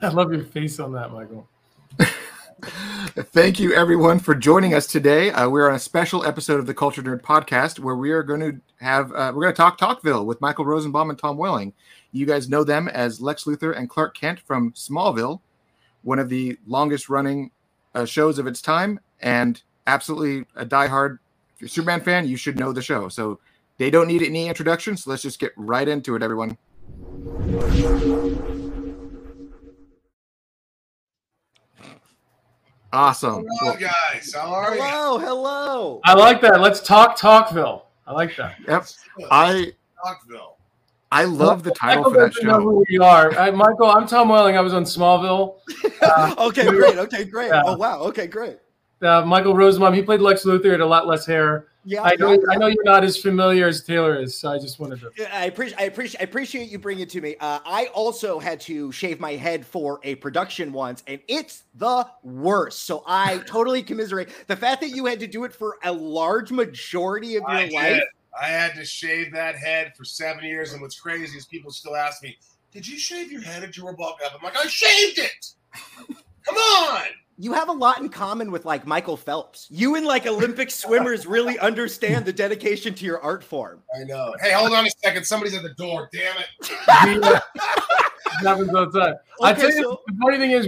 I love your face on that, Michael. Thank you, everyone, for joining us today. We're on a special episode of the Cultured Nerd Podcast where we are going to have we're going to talk Talkville with Michael Rosenbaum and Tom Welling. You guys know them as Lex Luthor and Clark Kent from Smallville, one of the longest-running shows of its time, and absolutely a diehard Superman fan. You should know the show, so they don't need any introduction. So let's just get right into it, everyone. Awesome. Hello, guys. How are you? Hello. I like that. Let's talk Talkville. I like that. Yep. I love the title for that show. I don't know who we are. Michael, I'm Tom Welling. I was on Smallville. Okay, great. Oh, wow. Okay, great. Michael Rosenbaum, he played Lex Luthor, had a lot less hair. Yeah, I know you're not as familiar as Taylor is, so I just wanted to. I appreciate you bringing it to me. I also had to shave my head for a production once, and it's the worst. So I totally commiserate the fact that you had to do it for a large majority of your life. I had to shave that head for 7 years, and what's crazy is people still ask me, "Did you shave your head at your walk up?" I'm like, "I shaved it." Come on. You have a lot in common with, like, Michael Phelps. You and, like, Olympic swimmers really understand the dedication to your art form. I know. Hey, hold on a second. Somebody's at the door. Damn it. It happens outside. Okay, I tell you, the funny thing is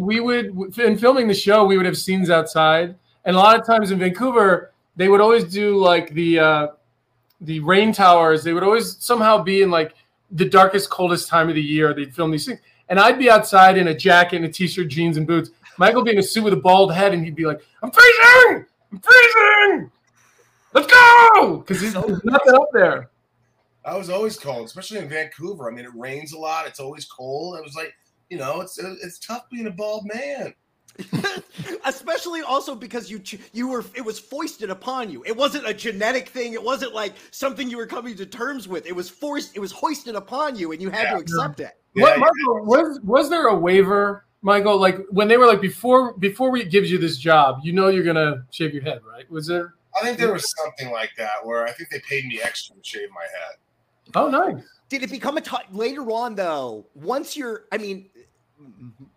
in filming the show, we would have scenes outside. And a lot of times in Vancouver, they would always do, like, the rain towers. They would always somehow be in, like, the darkest, coldest time of the year. They'd film these scenes. And I'd be outside in a jacket and a T-shirt, jeans, and boots. Michael would be in a suit with a bald head, and he'd be like, "I'm freezing! I'm freezing! Let's go!" Because there's nothing up there. I was always cold, especially in Vancouver. I mean, it rains a lot. It's always cold. I was like, you know, it's tough being a bald man. Especially also because it was foisted upon you. It wasn't a genetic thing. It wasn't like something you were coming to terms with. It was forced. It was hoisted upon you, and you had to accept it. Yeah, Michael, was there a waiver? Michael, like, when they were like, before we give you this job, you know you're going to shave your head, right? Was there? I think there was something like that where I think they paid me extra to shave my head. Oh, nice. Did it become later on, though, once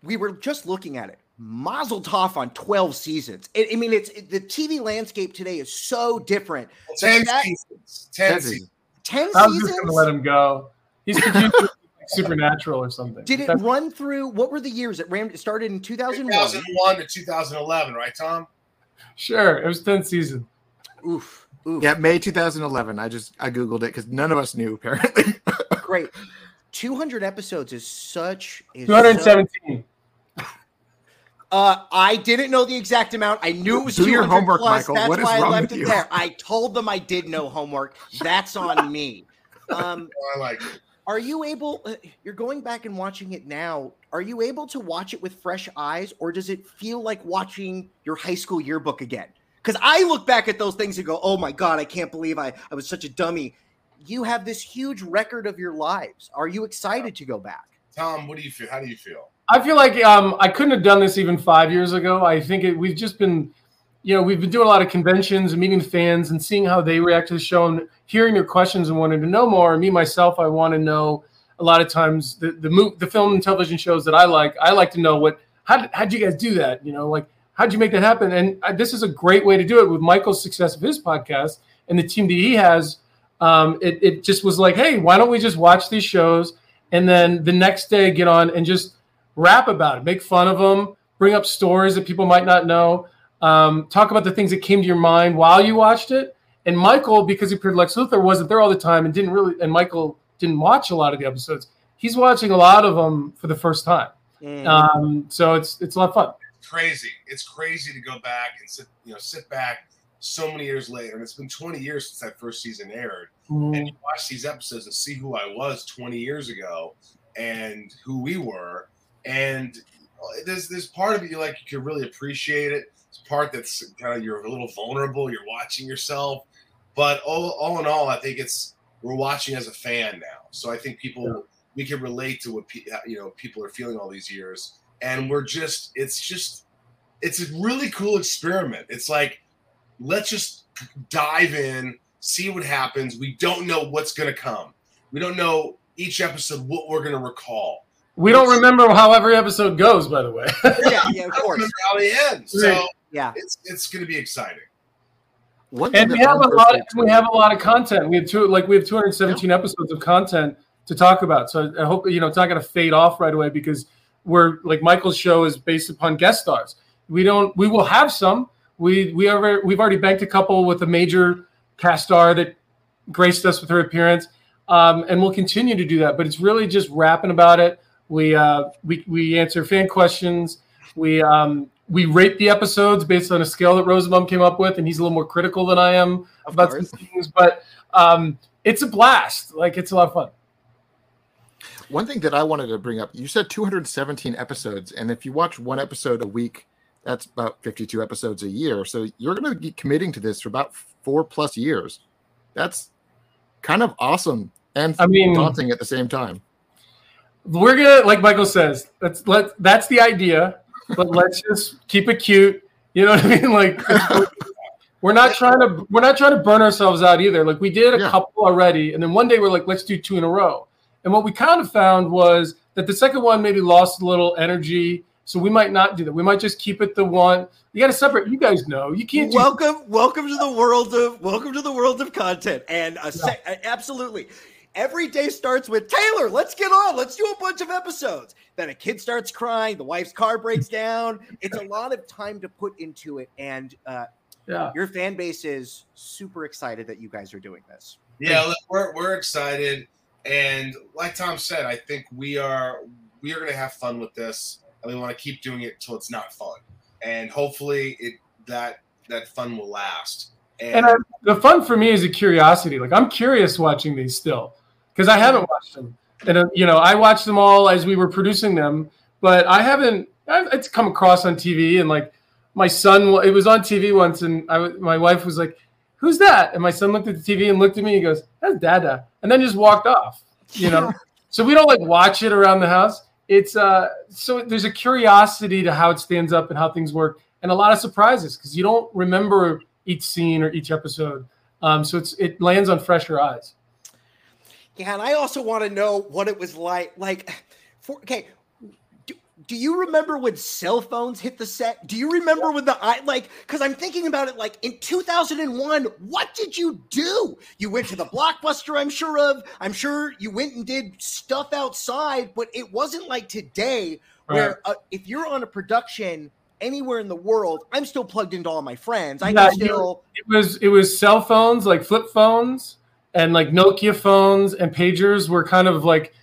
we were just looking at it. Mazel tov on 12 seasons. I mean, the TV landscape today is so different. 10 seasons. 10 seasons. 10 seasons? I was just going to let him go. He's producing Supernatural or something. Did it run through? What were the years it ran? It started in 2001. 2001 to 2011, right, Tom? Sure, it was 10th season. Oof. Yeah, May 2011. I googled it because none of us knew apparently. Great, 200 episodes is such. 217. I didn't know the exact amount. I knew it was 200. Do your homework, plus. Michael. That's what is why wrong I left with it you? There. I told them I did no homework. That's on me. I like it. Are you able, you're going back and watching it now, are you able to watch it with fresh eyes, or does it feel like watching your high school yearbook again? Because I look back at those things and go, oh my God, I can't believe I was such a dummy. You have this huge record of your lives. Are you excited to go back? Tom, what do you feel? How do you feel? I feel like I couldn't have done this even 5 years ago. I think we've just been, we've been doing a lot of conventions and meeting fans and seeing how they react to the show and hearing their questions and wanting to know more. Me, myself, I want to know a lot of times the film and television shows that I like to know how'd you guys do that? How'd you make that happen? And this is a great way to do it with Michael's success of his podcast and the team that he has. It just was like, hey, why don't we just watch these shows and then the next day get on and just rap about it, make fun of them, bring up stories that people might not know. Talk about the things that came to your mind while you watched it. And Michael, because he played Lex Luthor, wasn't there all the time and Michael didn't watch a lot of the episodes. He's watching a lot of them for the first time. Mm. So it's a lot of fun. It's crazy to go back and sit back so many years later. And it's been 20 years since that first season aired. Mm. And you watch these episodes and see who I was 20 years ago and who we were. And there's part of it you can really appreciate it. Part that's kind of, you're a little vulnerable, you're watching yourself, but all in all, I think we're watching as a fan now, so I think we can relate to what people are feeling all these years, and it's a really cool experiment. It's like, let's just dive in, see what happens. We don't know what's going to come. We don't know each episode what we're going to recall, We don't remember how every episode goes, by the way. yeah, of course. Remember how they end. So yeah, it's going to be exciting. And we have a lot of content. We have 217 episodes of content to talk about. So I hope it's not going to fade off right away, because we're like, Michael's show is based upon guest stars. We will have some. We've already banked a couple with a major cast star that graced us with her appearance, and we'll continue to do that. But it's really just rapping about it. We answer fan questions. We rate the episodes based on a scale that Rosenbaum came up with, and he's a little more critical than I am about some things. But it's a blast. Like, it's a lot of fun. One thing that I wanted to bring up, you said 217 episodes, and if you watch one episode a week, that's about 52 episodes a year. So you're going to be committing to this for about 4+ years. That's kind of awesome and daunting at the same time. We're going to, like Michael says, that's the idea, but let's just keep it cute. You know what I mean? Like, we're not trying to burn ourselves out either. Like, we did a couple already, and then one day we're like, let's do 2 in a row. And what we kind of found was that the second one maybe lost a little energy. So we might not do that. We might just keep it the one. You got to separate. You guys know you can't. Welcome to the world of content, and absolutely, every day starts with Taylor. Let's get on. Let's do a bunch of episodes. Then a kid starts crying. The wife's car breaks down. It's a lot of time to put into it, and your fan base is super excited that you guys are doing this. Yeah, look, we're excited, and like Tom said, I think we are going to have fun with this. And we want to keep doing it until it's not fun, and hopefully that fun will last. And the fun for me is a curiosity. Like, I'm curious watching these still, because I haven't watched them, and I watched them all as we were producing them, but I haven't. It's come across on TV, and like my son, it was on TV once, and my wife was like, "Who's that?" And my son looked at the TV and looked at me, and he goes, "That's Dada," and then just walked off. So we don't like watch it around the house. It's so there's a curiosity to how it stands up and how things work, and a lot of surprises because you don't remember each scene or each episode. So it lands on fresher eyes. Yeah, and I also want to know what it was like. Do you remember when cell phones hit the set? Do you remember when because I'm thinking about it, like in 2001, what did you do? You went to the Blockbuster, I'm sure you went and did stuff outside, but it wasn't like today where if you're on a production anywhere in the world, I'm still plugged into all my friends. It was cell phones, like flip phones and like Nokia phones, and pagers were kind of like,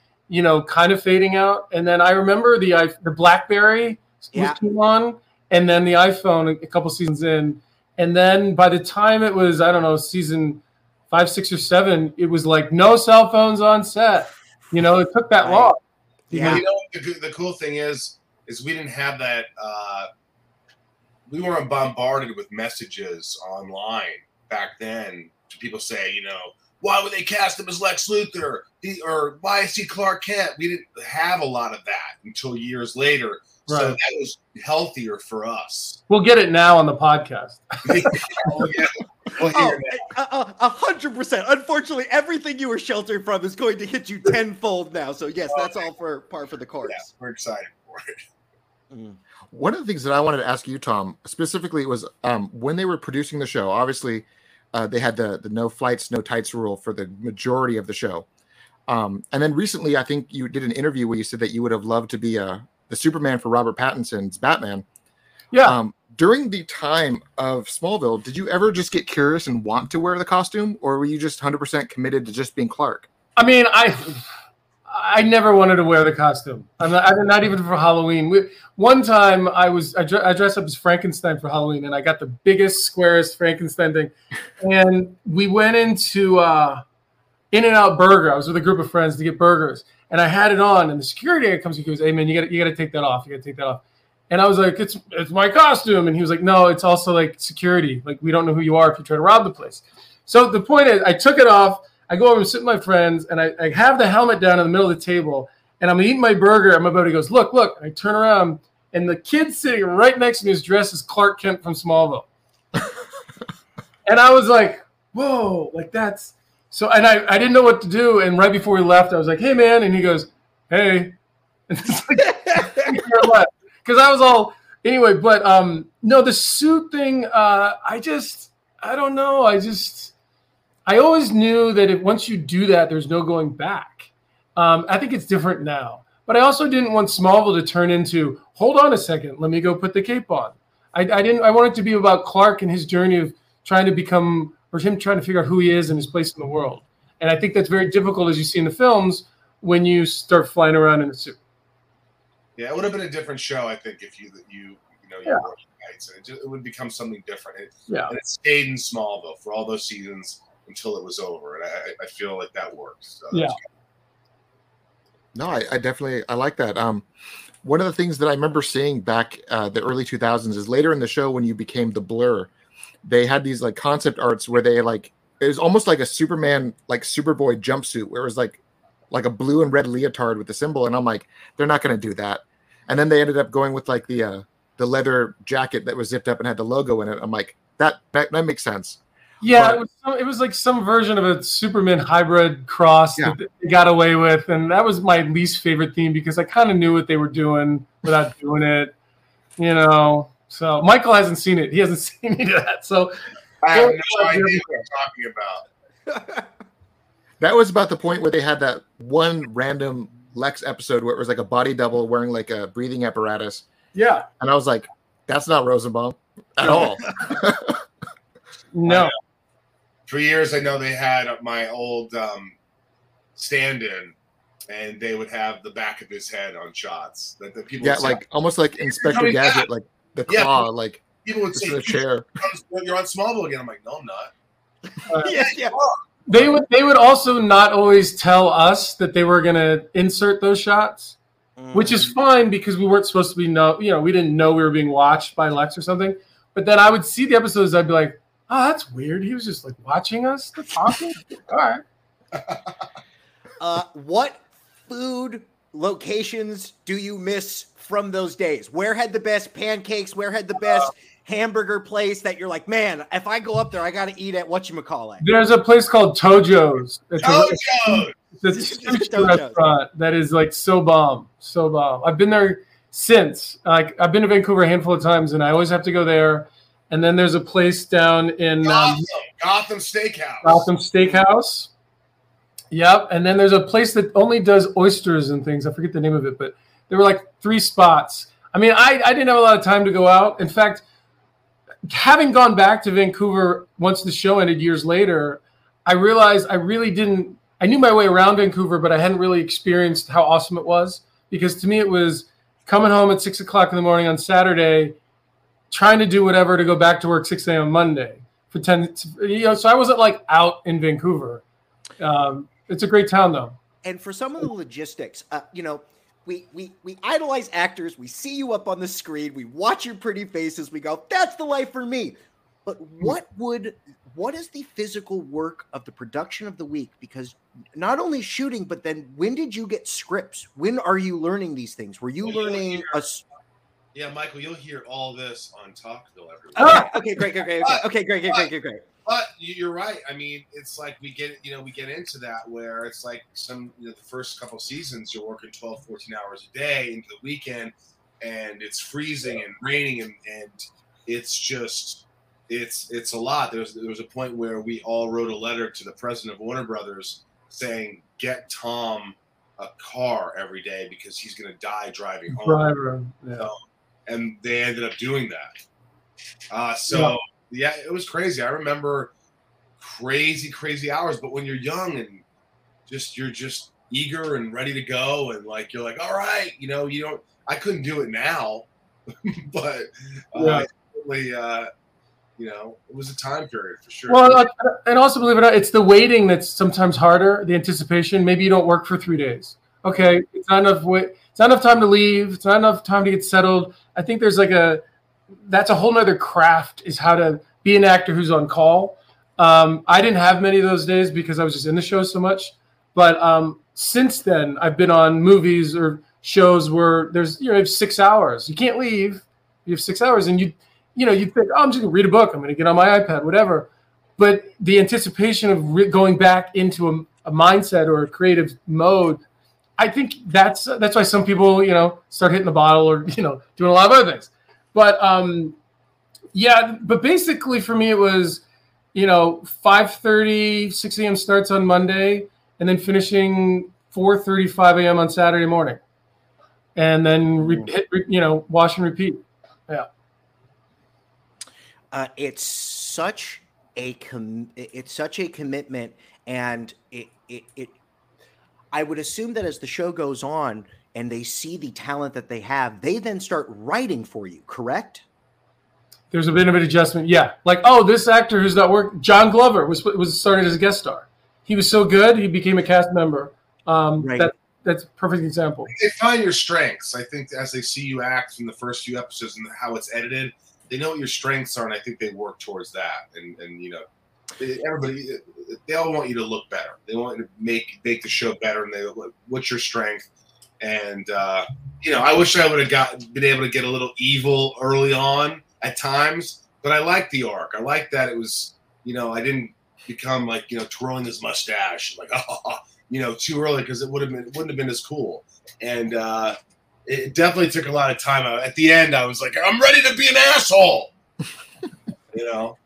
kind of fading out. And then I remember the BlackBerry came on, and then the iPhone a couple seasons in. And then by the time it was, I don't know, season 5, 6, or 7, it was like no cell phones on set. It took that long. Yeah. The cool thing is we didn't have that. We weren't bombarded with messages online back then to people say, why would they cast him as Lex Luthor? Or why is he Clark Kent? We didn't have a lot of that until years later. Right. So that was healthier for us. We'll get it now on the podcast. 100%. Unfortunately, everything you were sheltering from is going to hit you tenfold now. So yes, that's all for par for the course. Yeah, we're excited for it. Mm. One of the things that I wanted to ask you, Tom, specifically was when they were producing the show, obviously, they had the no flights, no tights rule for the majority of the show. And then recently, I think you did an interview where you said that you would have loved to be the Superman for Robert Pattinson's Batman. Yeah. During the time of Smallville, did you ever just get curious and want to wear the costume? Or were you just 100% committed to just being Clark? I mean, I never wanted to wear the costume. I'm not even for Halloween. One time I dressed up as Frankenstein for Halloween, and I got the biggest, squarest Frankenstein thing. And we went into In-N-Out Burger. I was with a group of friends to get burgers, and I had it on. And the security guy comes and goes, "Hey man, you gotta take that off. You gotta take that off." And I was like, "It's my costume." And he was like, "No, it's also like security. Like, we don't know who you are if you try to rob the place." So the point is, I took it off. I go over and sit with my friends, and I have the helmet down in the middle of the table, and I'm eating my burger, and my buddy goes, "Look, look." And I turn around, and the kid sitting right next to me is dressed as Clark Kent from Smallville. And I was like, whoa, like that's – so. And I didn't know what to do, and right before we left, I was like, "Hey, man." And he goes, "Hey." Because I was all anyway. But no, the suit thing. I don't know. I always knew that if once you do that, there's no going back. I think it's different now. But I also didn't want Smallville to turn into, hold on a second, let me go put the cape on. I want it to be about Clark and his journey of trying to become, or him trying to figure out who he is and his place in the world. And I think that's very difficult, as you see in the films, when you start flying around in a suit. Yeah, it would have been a different show, I think, if you were working nights, and it would become something different. And it stayed in Smallville for all those seasons until it was over, and I feel like that works. So no, I definitely, I like that. One of the things that I remember seeing back the early 2000s is later in the show when you became the Blur, they had these like concept arts where they like, it was almost like a Superman, like Superboy jumpsuit where it was like a blue and red leotard with the symbol. And I'm like, they're not going to do that. And then they ended up going with like the leather jacket that was zipped up and had the logo in it. I'm like, that makes sense. Yeah, it was like some version of a Superman hybrid cross that they got away with, and that was my least favorite theme because I kind of knew what they were doing without doing it, you know. So Michael hasn't seen it; he hasn't seen any of that. So I have no idea what I'm talking about. That was about the point where they had that one random Lex episode where it was like a body double wearing like a breathing apparatus. Yeah, and I was like, "That's not Rosenbaum at all." No. For years, I know they had my old stand-in, and they would have the back of his head on shots. That the people would say, like almost like Inspector Gadget, like the claw, like people would say, chair. You're on Smallville again. I'm like, no, I'm not. They would also not always tell us that they were gonna insert those shots, which is fine because we weren't supposed to be we didn't know we were being watched by Lex or something. But then I would see the episodes, I'd be like, oh, that's weird. He was just like watching us, talking. All right. What food locations do you miss from those days? Where had the best pancakes? Where had the best hamburger place that you're like, man, if I go up there, I got to eat at whatchamacallit? There's a place called Tojo's. It's a sushi restaurant that is like so bomb, so bomb. I've been there since. Like I've been to Vancouver a handful of times, and I always have to go there. And then there's a place down in Gotham Steakhouse. Gotham Steakhouse. Yep. And then there's a place that only does oysters and things. I forget the name of it, but there were like 3 spots. I mean, I didn't have a lot of time to go out. In fact, having gone back to Vancouver once the show ended years later, I realized I knew my way around Vancouver, but I hadn't really experienced how awesome it was. Because to me, it was coming home at 6:00 in the morning on Saturday, trying to do whatever to go back to work 6 a.m. Monday for 10, so I wasn't like out in Vancouver. It's a great town though. And for some of the logistics, we idolize actors. We see you up on the screen. We watch your pretty faces. We go, that's the life for me. But what is the physical work of the production of the week? Because not only shooting, but then when did you get scripts? When are you learning these things? Were you learning a Yeah, Michael, you'll hear all this on Talkville every week. Oh, okay, great. But you're right. I mean, it's like we get into that where it's like the first couple seasons you're working 12, 14 hours a day into the weekend, and it's freezing and raining, and it's just it's a lot. There was a point where we all wrote a letter to the president of Warner Brothers saying, "Get Tom a car every day because he's going to die driving home." And they ended up doing that. So, it was crazy. I remember crazy hours. But when you're young and you're just eager and ready to go, and like you're like, all right, I couldn't do it now, but it was a time period for sure. Well, and also believe it or not, it's the waiting that's sometimes harder. The anticipation. Maybe you don't work for 3 days. Okay, it's not enough. It's not enough time to leave. It's not enough time to get settled. I think there's that's a whole nother craft is how to be an actor who's on call. I didn't have many of those days because I was just in the show so much. But since then, I've been on movies or shows where there's, you have 6 hours. You can't leave. You have 6 hours. And you think, oh, I'm just going to read a book. I'm going to get on my iPad, whatever. But the anticipation of going back into a mindset or a creative mode, I think that's why some people, you know, start hitting the bottle or, you know, doing a lot of other things. But yeah, but basically for me it was, you know, 5:30, 6 a.m. starts on Monday, and then finishing 4:30, 5 a.m. on Saturday morning, and then wash and repeat. Yeah, it's such a commitment, and it I would assume that as the show goes on and they see the talent that they have, they then start writing for you, correct? There's a bit of an adjustment, yeah. Like, oh, this actor who's not working, John Glover was started as a guest star. He was so good, he became a cast member. Right. That's a perfect example. They find your strengths. I think as they see you act from the first few episodes and how it's edited, they know what your strengths are, and I think they work towards that. And you know, everybody, they all want you to look better. They want you to make the show better, and they what's your strength? And you know, I wish I would have been able to get a little evil early on at times, but I liked the arc. I liked that it was, you know, I didn't become like, you know, twirling his mustache like you know, too early, because it wouldn't have been as cool. And it definitely took a lot of time. At the end, I was like, I'm ready to be an asshole. You know.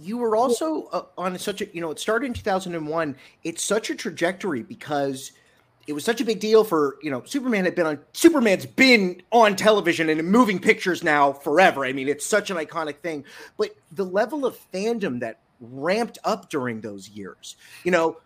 You were also on such a, you know, it started in 2001. It's such a trajectory because it was such a big deal for, you know, Superman's been on television and in moving pictures now forever. I mean, it's such an iconic thing, but the level of fandom that ramped up during those years, you know,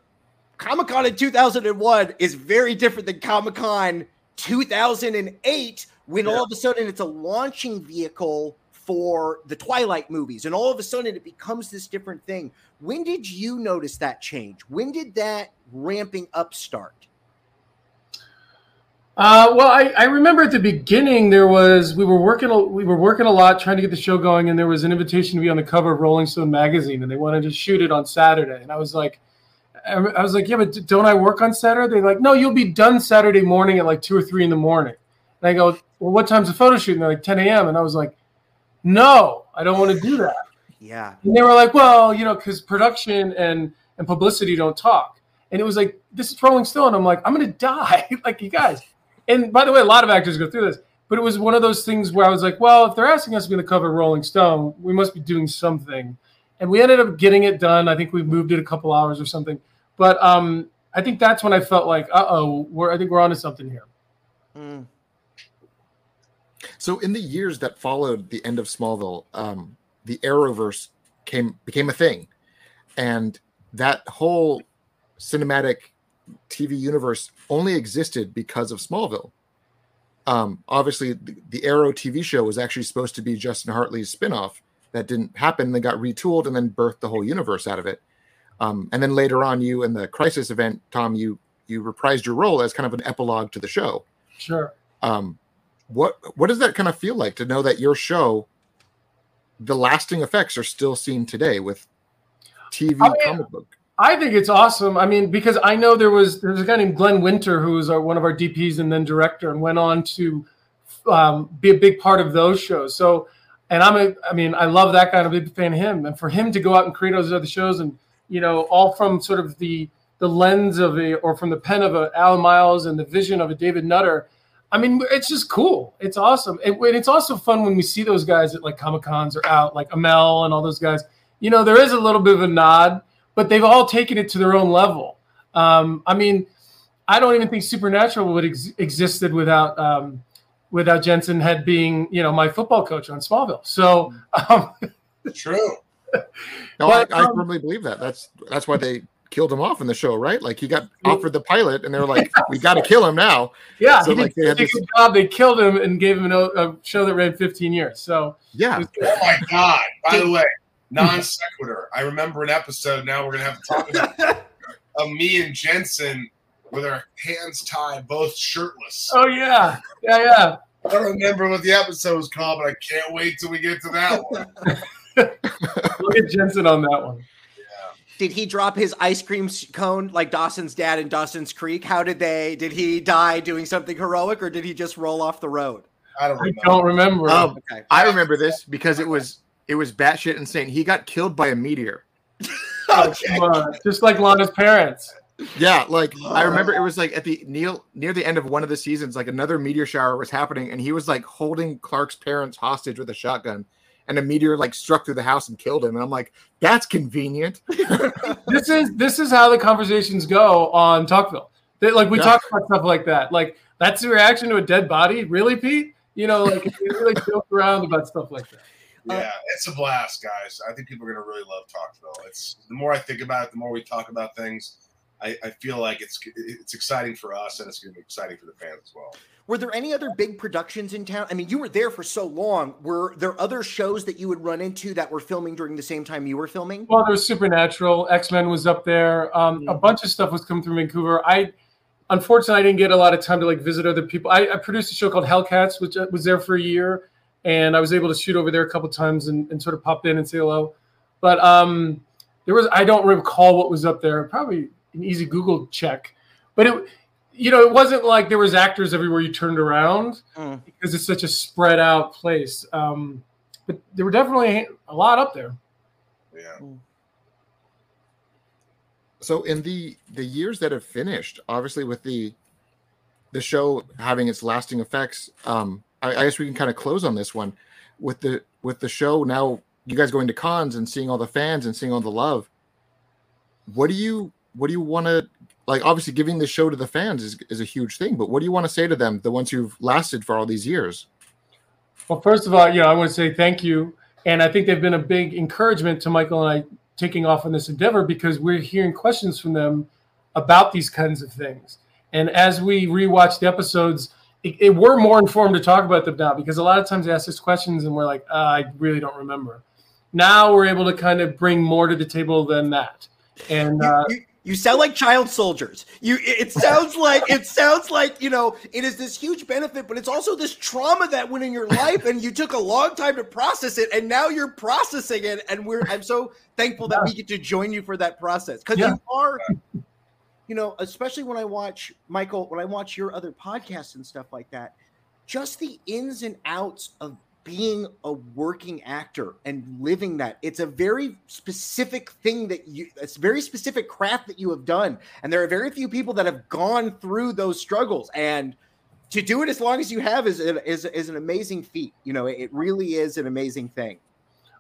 Comic-Con in 2001 is very different than Comic-Con 2008 when all of a sudden it's a launching vehicle for the Twilight movies, and all of a sudden it becomes this different thing. When did you notice that change? When did that ramping up start? Well, I remember at the beginning we were working a lot trying to get the show going, and there was an invitation to be on the cover of Rolling Stone magazine, and they wanted to shoot it on Saturday, and I was like, yeah, but don't I work on Saturday? They're like, no, you'll be done Saturday morning at like 2 or 3 in the morning. And I go, well, what time's the photo shoot? And they're like 10 a.m. And I was like, no, I don't want to do that. Yeah. And they were like, well, you know, because production and publicity don't talk. And it was like, this is Rolling Stone. I'm like, I'm going to die. Like, you guys. And by the way, a lot of actors go through this. But it was one of those things where I was like, well, if they're asking us to be the cover of Rolling Stone, we must be doing something. And we ended up getting it done. I think we moved it a couple hours or something. But I think that's when I felt like, uh-oh, I think we're onto something here. Mm. So in the years that followed the end of Smallville, the Arrowverse became a thing. And that whole cinematic TV universe only existed because of Smallville. Obviously, the Arrow TV show was actually supposed to be Justin Hartley's spinoff. That didn't happen. They got retooled and then birthed the whole universe out of it. And then later on, you in the Crisis event, Tom, you reprised your role as kind of an epilogue to the show. Sure. What does that kind of feel like to know that your show, the lasting effects are still seen today with TV comic book? I think it's awesome. I mean, because I know there was a guy named Glenn Winter who was one of our DPs and then director, and went on to be a big part of those shows. So. And I love that guy. I'm a big fan of him. And for him to go out and create those other shows, and, you know, all from sort of the lens of from the pen of Alan Miles and the vision of a David Nutter, I mean, it's just cool. It's awesome. And it's also fun when we see those guys at like Comic-Cons or out, like Amell and all those guys. You know, there is a little bit of a nod, but they've all taken it to their own level. I mean, I don't even think Supernatural would existed without without Jensen Head being, you know, my football coach on Smallville. So true. No, but, I firmly believe that. That's why they killed him off in the show, right? Like, he got offered the pilot, and they were like, "We got to kill him now." Yeah, so, like, they had this job. They killed him and gave him a show that ran 15 years. So yeah. Oh my God! By the way, non sequitur. I remember an episode. Now we're gonna have to talk about of me and Jensen. With our hands tied, both shirtless. Oh, yeah. Yeah, yeah. I don't remember what the episode was called, but I can't wait till we get to that one. Look at Jensen on that one. Yeah. Did he drop his ice cream cone like Dawson's dad in Dawson's Creek? Did he die doing something heroic, or did he just roll off the road? I don't remember. Okay. I remember this because it was batshit insane. He got killed by a meteor. Okay. Just like Lana's parents. Yeah, like I remember it was like at the near the end of one of the seasons, like another meteor shower was happening, and he was like holding Clark's parents hostage with a shotgun, and a meteor like struck through the house and killed him. And I'm like, that's convenient. This is how the conversations go on Talkville. We talk about stuff like that. Like, that's the reaction to a dead body, really, Pete? You know, like we really joke around about stuff like that. Yeah, it's a blast, guys. I think people are gonna really love Talkville. It's the more I think about it, the more we talk about things. I feel like it's exciting for us, and it's going to be exciting for the fans as well. Were there any other big productions in town? I mean, you were there for so long. Were there other shows that you would run into that were filming during the same time you were filming? Well, there was Supernatural. X-Men was up there. A bunch of stuff was coming through Vancouver. Unfortunately, I didn't get a lot of time to like visit other people. I produced a show called Hellcats, which was there for a year, and I was able to shoot over there a couple of times and sort of pop in and say hello. But there was, I don't recall what was up there. Probably an easy Google check, but it wasn't like there was actors everywhere you turned around because it's such a spread out place. But there were definitely a lot up there. Yeah. So in the years that have finished, obviously with the show having its lasting effects, I guess we can kind of close on this one with the show. Now you guys going to cons and seeing all the fans and seeing all the love. What do you want to, like, obviously giving the show to the fans is a huge thing, but what do you want to say to them, the ones who've lasted for all these years? Well, first of all, I want to say thank you. And I think they've been a big encouragement to Michael and I taking off on this endeavor, because we're hearing questions from them about these kinds of things. And as we rewatch the episodes, we're more informed to talk about them now, because a lot of times they ask us questions and we're like, I really don't remember. Now we're able to kind of bring more to the table than that. And, you sound like child soldiers. It sounds like, it is this huge benefit, but it's also this trauma that went in your life, and you took a long time to process it, and now you're processing it. And I'm so thankful that we get to join you for that process. Cause you are, especially when I watch Michael, when I watch your other podcasts and stuff like that, just the ins and outs of being a working actor and living that, it's a very specific thing it's a very specific craft that you have done. And there are very few people that have gone through those struggles, and to do it as long as you have is an amazing feat. It really is an amazing thing.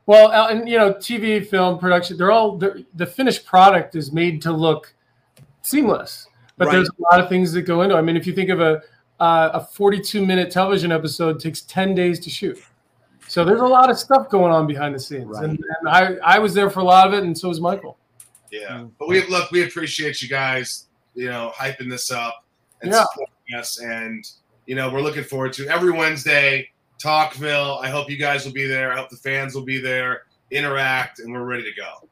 Well, and TV, film, production, the finished product is made to look seamless, but right. There's a lot of things that go into it. I mean, if you think of a 42-minute television episode, takes 10 days to shoot. So there's a lot of stuff going on behind the scenes, right. And I was there for a lot of it, and so was Michael. Yeah, but we appreciate you guys, hyping this up and supporting us, and we're looking forward to every Wednesday Talkville. I hope you guys will be there. I hope the fans will be there, interact, and we're ready to go.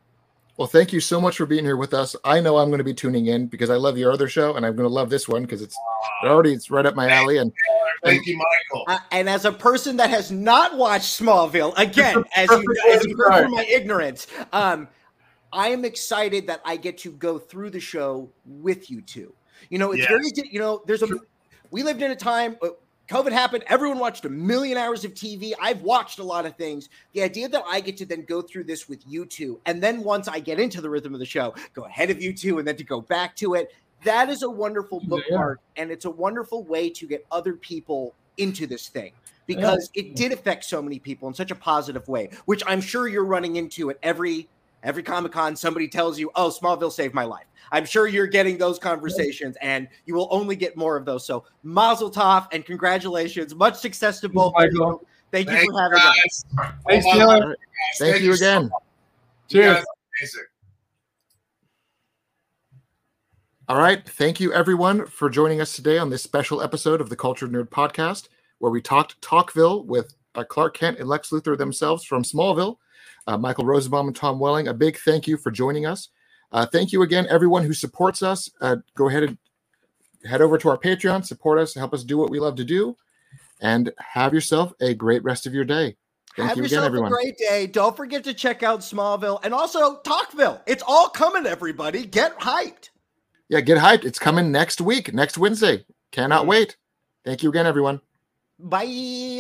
Well, thank you so much for being here with us. I know I'm going to be tuning in because I love your other show, and I'm going to love this one because it's right up my alley. And thank you, Michael. And as a person that has not watched Smallville, again, as you heard from my ignorance, I am excited that I get to go through the show with you two. It's very, we lived in a time, COVID happened, everyone watched a million hours of TV. I've watched a lot of things. The idea that I get to then go through this with you two, and then once I get into the rhythm of the show, go ahead of you two, and then to go back to it, that is a wonderful bookmark, and it's a wonderful way to get other people into this thing, because it did affect so many people in such a positive way, which I'm sure you're running into at every Comic-Con. Somebody tells you, oh, Smallville saved my life. I'm sure you're getting those conversations, and you will only get more of those. So mazel tov and congratulations. Much success to both of you. Thank you for having us. Thanks, Taylor. Thank you again. Cheers. All right. Thank you, everyone, for joining us today on this special episode of the Cultured Nerd Podcast, where we talked Talkville with Clark Kent and Lex Luthor themselves from Smallville. Michael Rosenbaum and Tom Welling, a big thank you for joining us. Thank you again, everyone who supports us. Go ahead and head over to our Patreon, support us, help us do what we love to do, and have yourself a great rest of your day. Thank you again, everyone. Have yourself a great day. Don't forget to check out Smallville and also Talkville. It's all coming, everybody. Get hyped. Yeah, get hyped. It's coming next week, next Wednesday. Cannot wait. Thank you again, everyone. Bye.